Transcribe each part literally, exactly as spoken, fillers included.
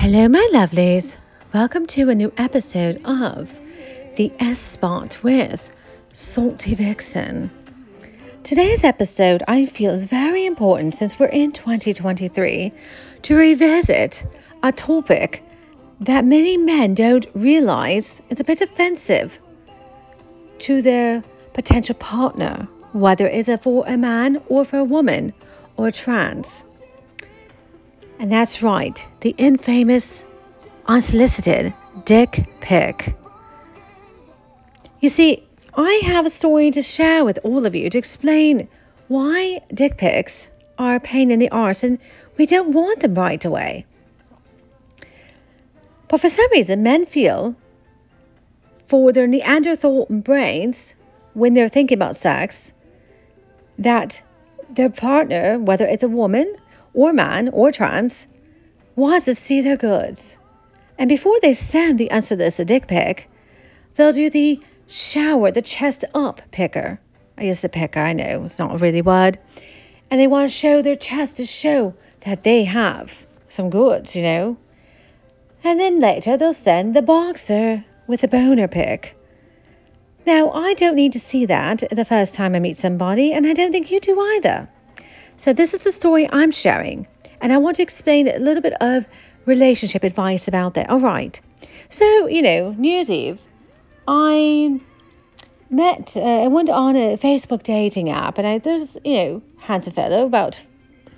Hello, my lovelies. Welcome to a new episode of The S-Spot with Salty Vixen. Today's episode, I feel, is very important since we're in twenty twenty-three to revisit a topic that many men don't realize is a bit offensive to their potential partner, whether it's for a man or for a woman or trans. And that's right, the infamous, unsolicited Dick Pic. You see, I have a story to share with all of you to explain why dick pics are a pain in the arse and we don't want them right away. But for some reason, men feel for their Neanderthal brains, when they're thinking about sex, that their partner, whether it's a woman or man or trans, wants to see their goods. And before they send the unsolicited dick pic, they'll do the shower, the chest up picker. I guess the picker, I know, it's not really what. And they want to show their chest to show that they have some goods, you know. And then later they'll send the boxer with the boner pic. Now, I don't need to see that the first time I meet somebody, and I don't think you do either. So this is the story I'm sharing, and I want to explain a little bit of relationship advice about that. All right. So, you know, New Year's Eve, I met, uh, I went on a Facebook dating app, and I, there's, you know, handsome fellow, about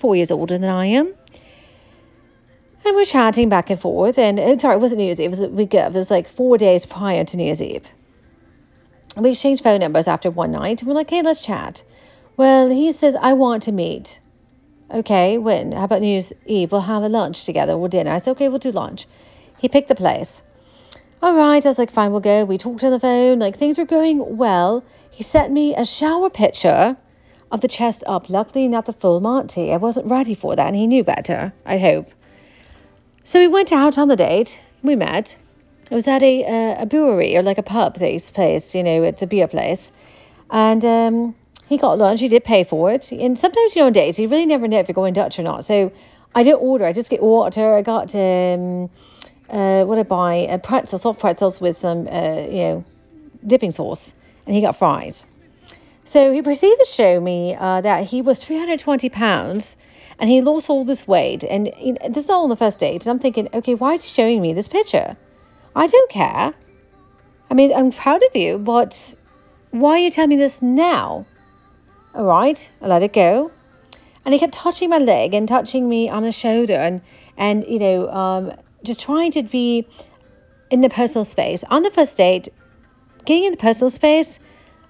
four years older than I am. And we're chatting back and forth, and, and sorry, it wasn't New Year's Eve, it was a week of, it was like four days prior to New Year's Eve. And we exchanged phone numbers after one night, and we're like, hey, let's chat. Well, he says, I want to meet. Okay, when? How about New Year's Eve? We'll have a lunch together or dinner. I said, okay, we'll do lunch. He picked the place. All right. I was like, fine, we'll go. We talked on the phone. Like, things were going well. He sent me a shower picture of the chest up. Luckily, not the full Monty. I wasn't ready for that, and he knew better, I hope. So we went out on the date. We met. It was at a, uh, a brewery or like a pub, this place. You know, it's a beer place. And, um... he got lunch, he did pay for it. And sometimes, you know, on dates, you really never know if you're going Dutch or not. So I didn't order, I just get water. I got, um, uh, what did I buy? A pretzel, soft pretzels with some, uh, you know, dipping sauce. And he got fries. So he proceeded to show me uh, that he was three hundred twenty pounds and he lost all this weight. And you know, this is all on the first date. And I'm thinking, okay, why is he showing me this picture? I don't care. I mean, I'm proud of you, but why are you telling me this now? All right, I let it go. And he kept touching my leg and touching me on the shoulder and, and you know, um, just trying to be in the personal space. On the first date, getting in the personal space,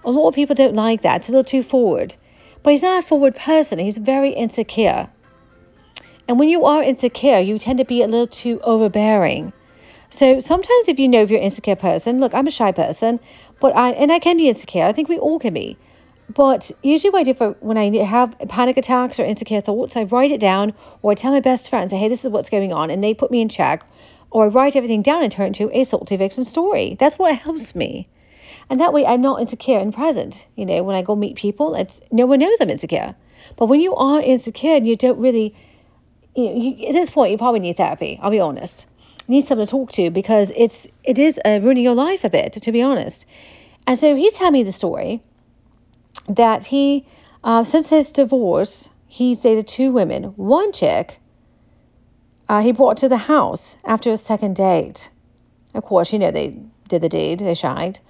a lot of people don't like that. It's a little too forward. But he's not a forward person. He's very insecure. And when you are insecure, you tend to be a little too overbearing. So sometimes if you know if you're an insecure person, look, I'm a shy person, but I and I can be insecure. I think we all can be. But usually what I do for when I have panic attacks or insecure thoughts, I write it down or I tell my best friends, hey, this is what's going on. And they put me in check or I write everything down and turn it to a Salty Vixen story. That's what helps me. And that way I'm not insecure and present. You know, when I go meet people, it's no one knows I'm insecure. But when you are insecure and you don't really, you know, you, at this point, you probably need therapy. I'll be honest. You need someone to talk to because it's it is uh, ruining your life a bit, to be honest. And so he's telling me the story that he, uh, since his divorce, he's dated two women. One chick uh, he brought to the house after his second date. Of course, you know, they did the deed, they shagged.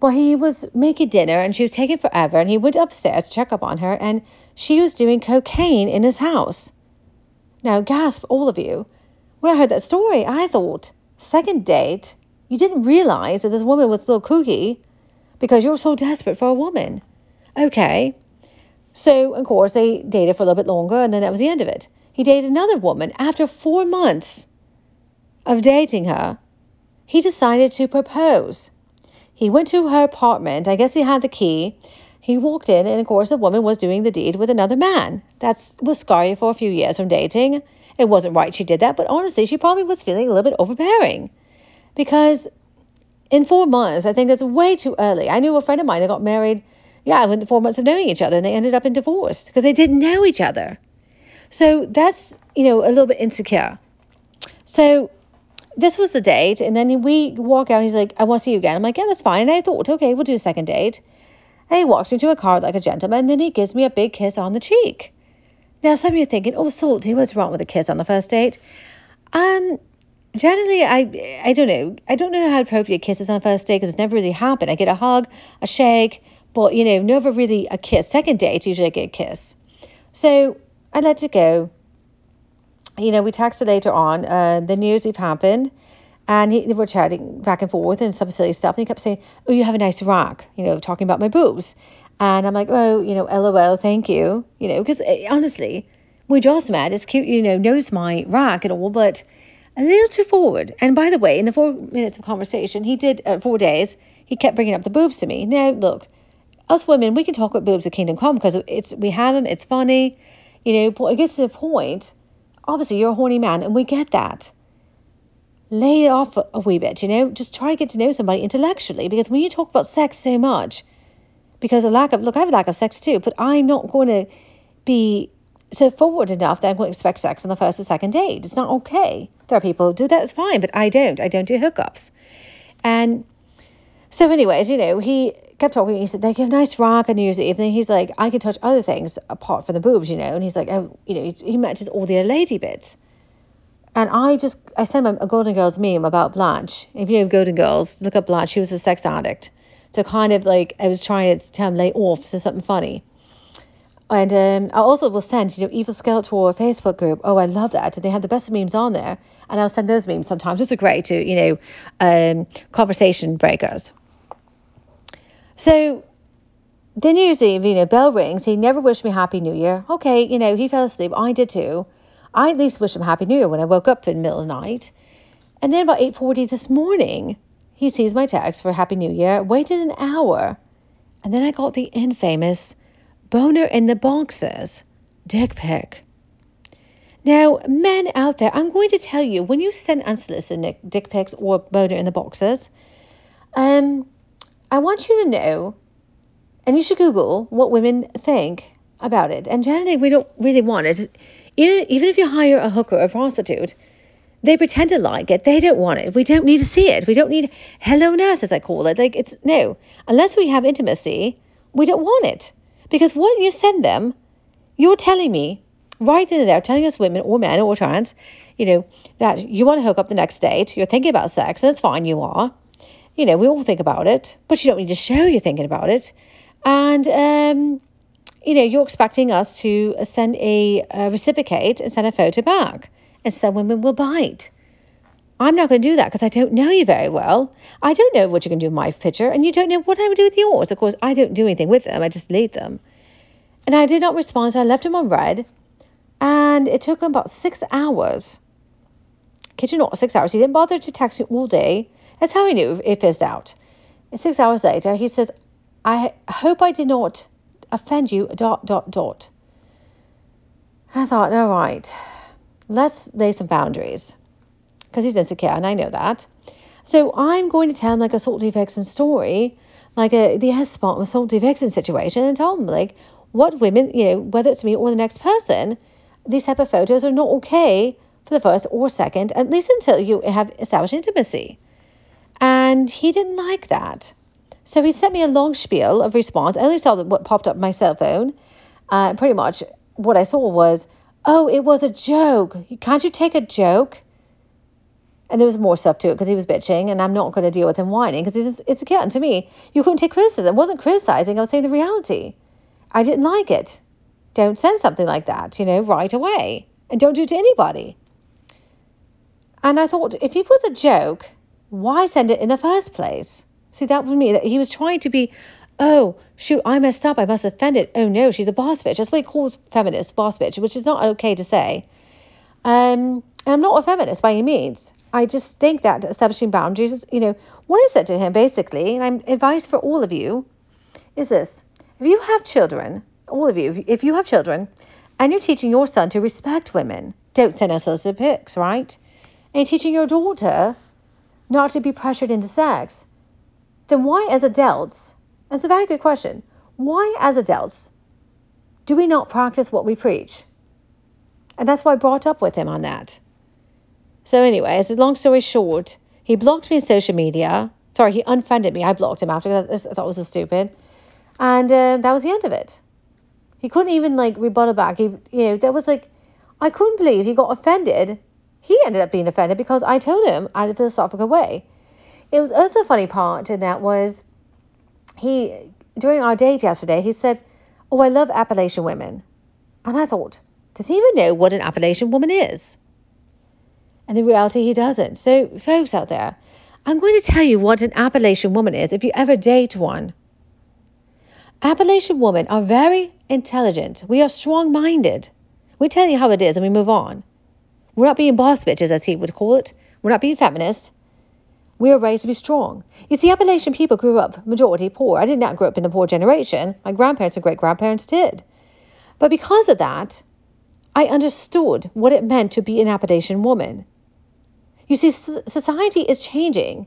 But he was making dinner and she was taking forever and he went upstairs to check up on her and she was doing cocaine in his house. Now, gasp, all of you. When I heard that story, I thought, second date, you didn't realize that this woman was a little kooky because you're so desperate for a woman. Okay, so, of course, they dated for a little bit longer, and then that was the end of it. He dated another woman. After four months of dating her, he decided to propose. He went to her apartment. I guess he had the key. He walked in, and, of course, the woman was doing the deed with another man. That was scarred you for a few years from dating. It wasn't right she did that, but honestly, she probably was feeling a little bit overbearing because in four months, I think it's way too early. I knew a friend of mine that got married Yeah, within the four months of knowing each other, and they ended up in divorce because they didn't know each other. So that's, you know, a little bit insecure. So this was the date, and then we walk out, and he's like, I want to see you again. I'm like, yeah, that's fine. And I thought, okay, we'll do a second date. And he walks into a car like a gentleman, and then he gives me a big kiss on the cheek. Now, some of you are thinking, oh, Salty, what's wrong with a kiss on the first date? Um, generally, I I don't know. I don't know how appropriate kisses on the first date, because it's never really happened. I get a hug, a shake, but, you know, never really a kiss. Second date, usually I get a kiss. So I let it go. You know, we texted later on. Uh, the news had happened, and he, they were chatting back and forth and some silly stuff. And he kept saying, oh, you have a nice rack, you know, talking about my boobs. And I'm like, oh, you know, LOL, thank you. You know, because honestly, we just met. It's cute, you know, notice my rack and all, but a little too forward. And by the way, in the four minutes of conversation, he did, uh, four days, he kept bringing up the boobs to me. Now, look, us women, we can talk about boobs at Kingdom Come because it's we have them, it's funny. You know, but it gets to the point, obviously, you're a horny man, and we get that. Lay it off a wee bit, you know. Just try to get to know somebody intellectually, because when you talk about sex so much, because a lack of, look, I have a lack of sex too, but I'm not going to be so forward enough that I'm going to expect sex on the first or second date. It's not okay. There are people who do that, it's fine, but I don't. I don't do hookups. And so anyways, you know, he kept talking. He said, they give nice rock and news evening. He's like, I can touch other things apart from the boobs, you know. And he's like, oh, you know, he, he matches all the lady bits. And I just, I sent him a Golden Girls meme about Blanche. If you know Golden Girls, look up Blanche. She was a sex addict. So kind of like, I was trying to tell him lay off, so something funny. And um, I also will send, you know, Evil Skeletor Facebook group. Oh, I love that. And they have the best memes on there. And I'll send those memes sometimes. Those are great to, you know, um, conversation breakers. So then usually, you know, bell rings. He never wished me Happy New Year. Okay, you know, he fell asleep. I did too. I at least wished him Happy New Year when I woke up in the middle of the night. And then about eight forty this morning, he sees my text for Happy New Year, waited an hour. And then I got the infamous boner in the boxes, Dick Pic. Now, men out there, I'm going to tell you, when you send unsolicited dick pics or boner in the boxes, um... I want you to know, and you should Google what women think about it. And generally, we don't really want it. Even if you hire a hooker or a prostitute, they pretend to like it. They don't want it. We don't need to see it. We don't need hello nurse, as I call it. Like, it's no. Unless we have intimacy, we don't want it. Because what you send them, you're telling me right in there, telling us women or men or trans, you know, that you want to hook up the next date. You're thinking about sex. And it's fine. You are. You know, we all think about it, but you don't need to show you're thinking about it. And, um, you know, you're expecting us to send a uh, reciprocate and send a photo back. And some women will bite. I'm not going to do that because I don't know you very well. I don't know what you're going to do with my picture, and you don't know what I would do with yours. Of course, I don't do anything with them. I just leave them. And I did not respond, so I left him on red. And it took him about six hours. Kid you not, six hours. He didn't bother to text me all day. That's how he knew it fizzed out. And six hours later, he says, I hope I did not offend you, dot, dot, dot. And I thought, all right, let's lay some boundaries. Because he's insecure, and I know that. So I'm going to tell him like a Salty Vixen story, like a the S-Spot with Salty Vixen situation, and tell him like what women, you know, whether it's me or the next person, these type of photos are not okay for the first or second, at least until you have established intimacy. And he didn't like that. So he sent me a long spiel of response. I only saw what popped up on my cell phone. Uh, pretty much what I saw was, oh, it was a joke. Can't you take a joke? And there was more stuff to it because he was bitching, and I'm not going to deal with him whining because it's, it's a kitten to me. You couldn't take criticism. I wasn't criticizing. I was saying the reality. I didn't like it. Don't send something like that, you know, right away. And don't do it to anybody. And I thought, if he was a joke, why send it in the first place? See, that was me. That he was trying to be, oh, shoot, I messed up. I must have offended. Oh, no, she's a boss bitch. That's what he calls feminists, boss bitch, which is not okay to say. Um, and I'm not a feminist by any means. I just think that establishing boundaries is, you know, what I said to him, basically, and I'm advice for all of you, is this. If you have children, all of you, if you have children, and you're teaching your son to respect women, don't send unsolicited pics, right? And you're teaching your daughter not to be pressured into sex, then why as adults, that's a very good question, why as adults do we not practice what we preach? And that's why I brought up with him on that. So anyway, as a long story short, he blocked me on social media. Sorry, he unfriended me. I blocked him after because I thought it was so stupid. And uh, that was the end of it. He couldn't even, like, rebuttal back. He, you know, there was, like, I couldn't believe he got offended. He ended up being offended because I told him out of a philosophical way. It was also a funny part in that was he, during our date yesterday, he said, oh, I love Appalachian women. And I thought, does he even know what an Appalachian woman is? And in reality, he doesn't. So, folks out there, I'm going to tell you what an Appalachian woman is if you ever date one. Appalachian women are very intelligent. We are strong-minded. We tell you how it is and we move on. We're not being boss bitches, as he would call it. We're not being feminists. We are raised to be strong. You see, Appalachian people grew up majority poor. I did not grow up in the poor generation. My grandparents and great-grandparents did. But because of that, I understood what it meant to be an Appalachian woman. You see, society is changing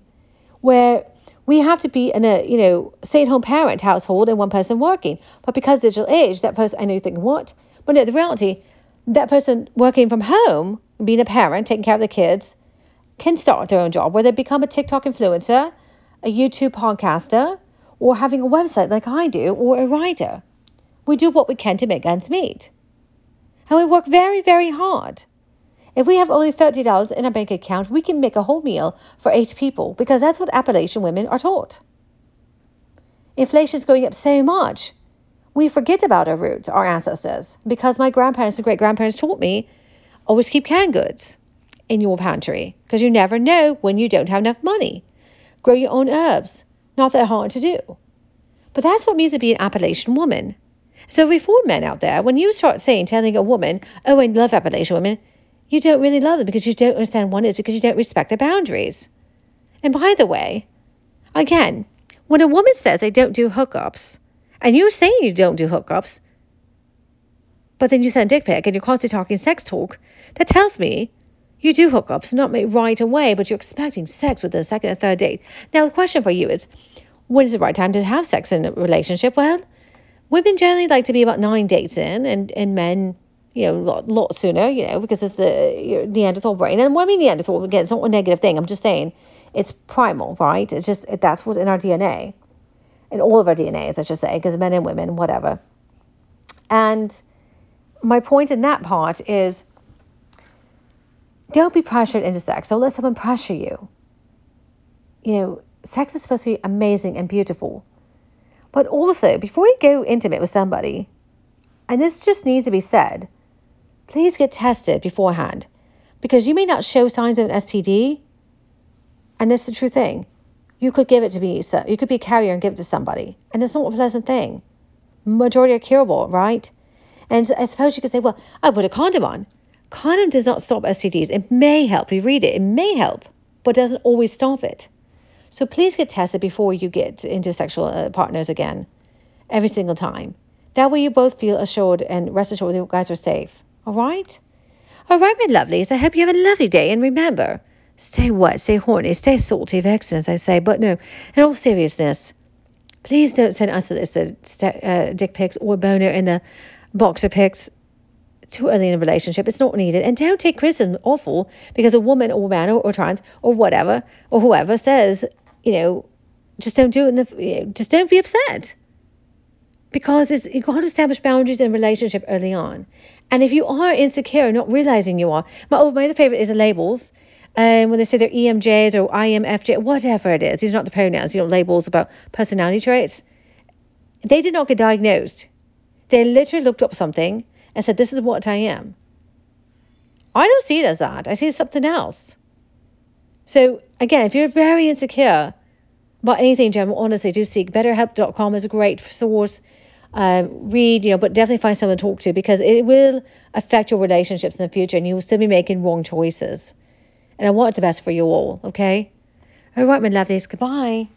where we have to be in a, you know, stay-at-home parent household and one person working. But because digital age, that person, I know you think, what? But no, the reality, that person working from home, being a parent, taking care of the kids, can start their own job, whether they become a TikTok influencer, a YouTube podcaster, or having a website like I do, or a writer. We do what we can to make ends meet. And we work very, very hard. If we have only thirty dollars in our bank account, we can make a whole meal for eight people because that's what Appalachian women are taught. Inflation is going up so much. We forget about our roots, our ancestors, because my grandparents and great-grandparents taught me, always keep canned goods in your pantry because you never know when you don't have enough money. Grow your own herbs. Not that hard to do. But that's what it means to be an Appalachian woman. So before men out there, when you start saying, telling a woman, oh, I love Appalachian women, you don't really love them because you don't understand what it is because you don't respect their boundaries. And by the way, again, when a woman says they don't do hookups, and you're saying you don't do hookups, but then you send dick pic and you're constantly talking sex talk, that tells me you do hookups, not right away, but you're expecting sex within the second or third date. Now, the question for you is, when is the right time to have sex in a relationship? Well, women generally like to be about nine dates in, and, and men, you know, a lot, lot sooner, you know, because it's the Neanderthal brain. And what I mean Neanderthal, again, it's not a negative thing. I'm just saying it's primal, right? It's just that's what's in our D N A, in all of our D N As, I should say, because men and women, whatever. And my point in that part is don't be pressured into sex. Don't let someone pressure you. You know, sex is supposed to be amazing and beautiful. But also, before you go intimate with somebody, and this just needs to be said, please get tested beforehand because you may not show signs of an S T D. And that's the true thing. You could give it to me. So you could be a carrier and give it to somebody. And that's not a pleasant thing. Majority are curable, right? And I suppose you could say, well, I put a condom on. Condom does not stop S T Ds. It may help. You read it. It may help, but doesn't always stop it. So please get tested before you get into sexual uh, partners again, every single time. That way you both feel assured and rest assured that you guys are safe. All right? All right, my lovelies. I hope you have a lovely day. And remember, stay wet, stay horny, stay salty vixen, as I say. But no, in all seriousness, please don't send unsolicited uh, dick pics or boner in the boxer pics too early in a relationship. It's not needed. And don't take criticism awful because a woman or man or, or trans or whatever or whoever says, you know, just don't do it. In the, you know, just don't be upset because it's, you can't establish boundaries in a relationship early on. And if you are insecure and not realizing you are, my, oh, my other favorite is the labels. Um, when they say they're E M Js or I M F J, whatever it is, these are not the pronouns, you know, labels about personality traits. They did not get diagnosed. They literally looked up something and said, this is what I am. I don't see it as that. I see it as something else. So, again, if you're very insecure about anything in general, honestly, do seek. Betterhelp dot com is a great source. Um, read, you know, but definitely find someone to talk to because it will affect your relationships in the future and you will still be making wrong choices. And I want the best for you all, okay? All right, my lovelies, goodbye.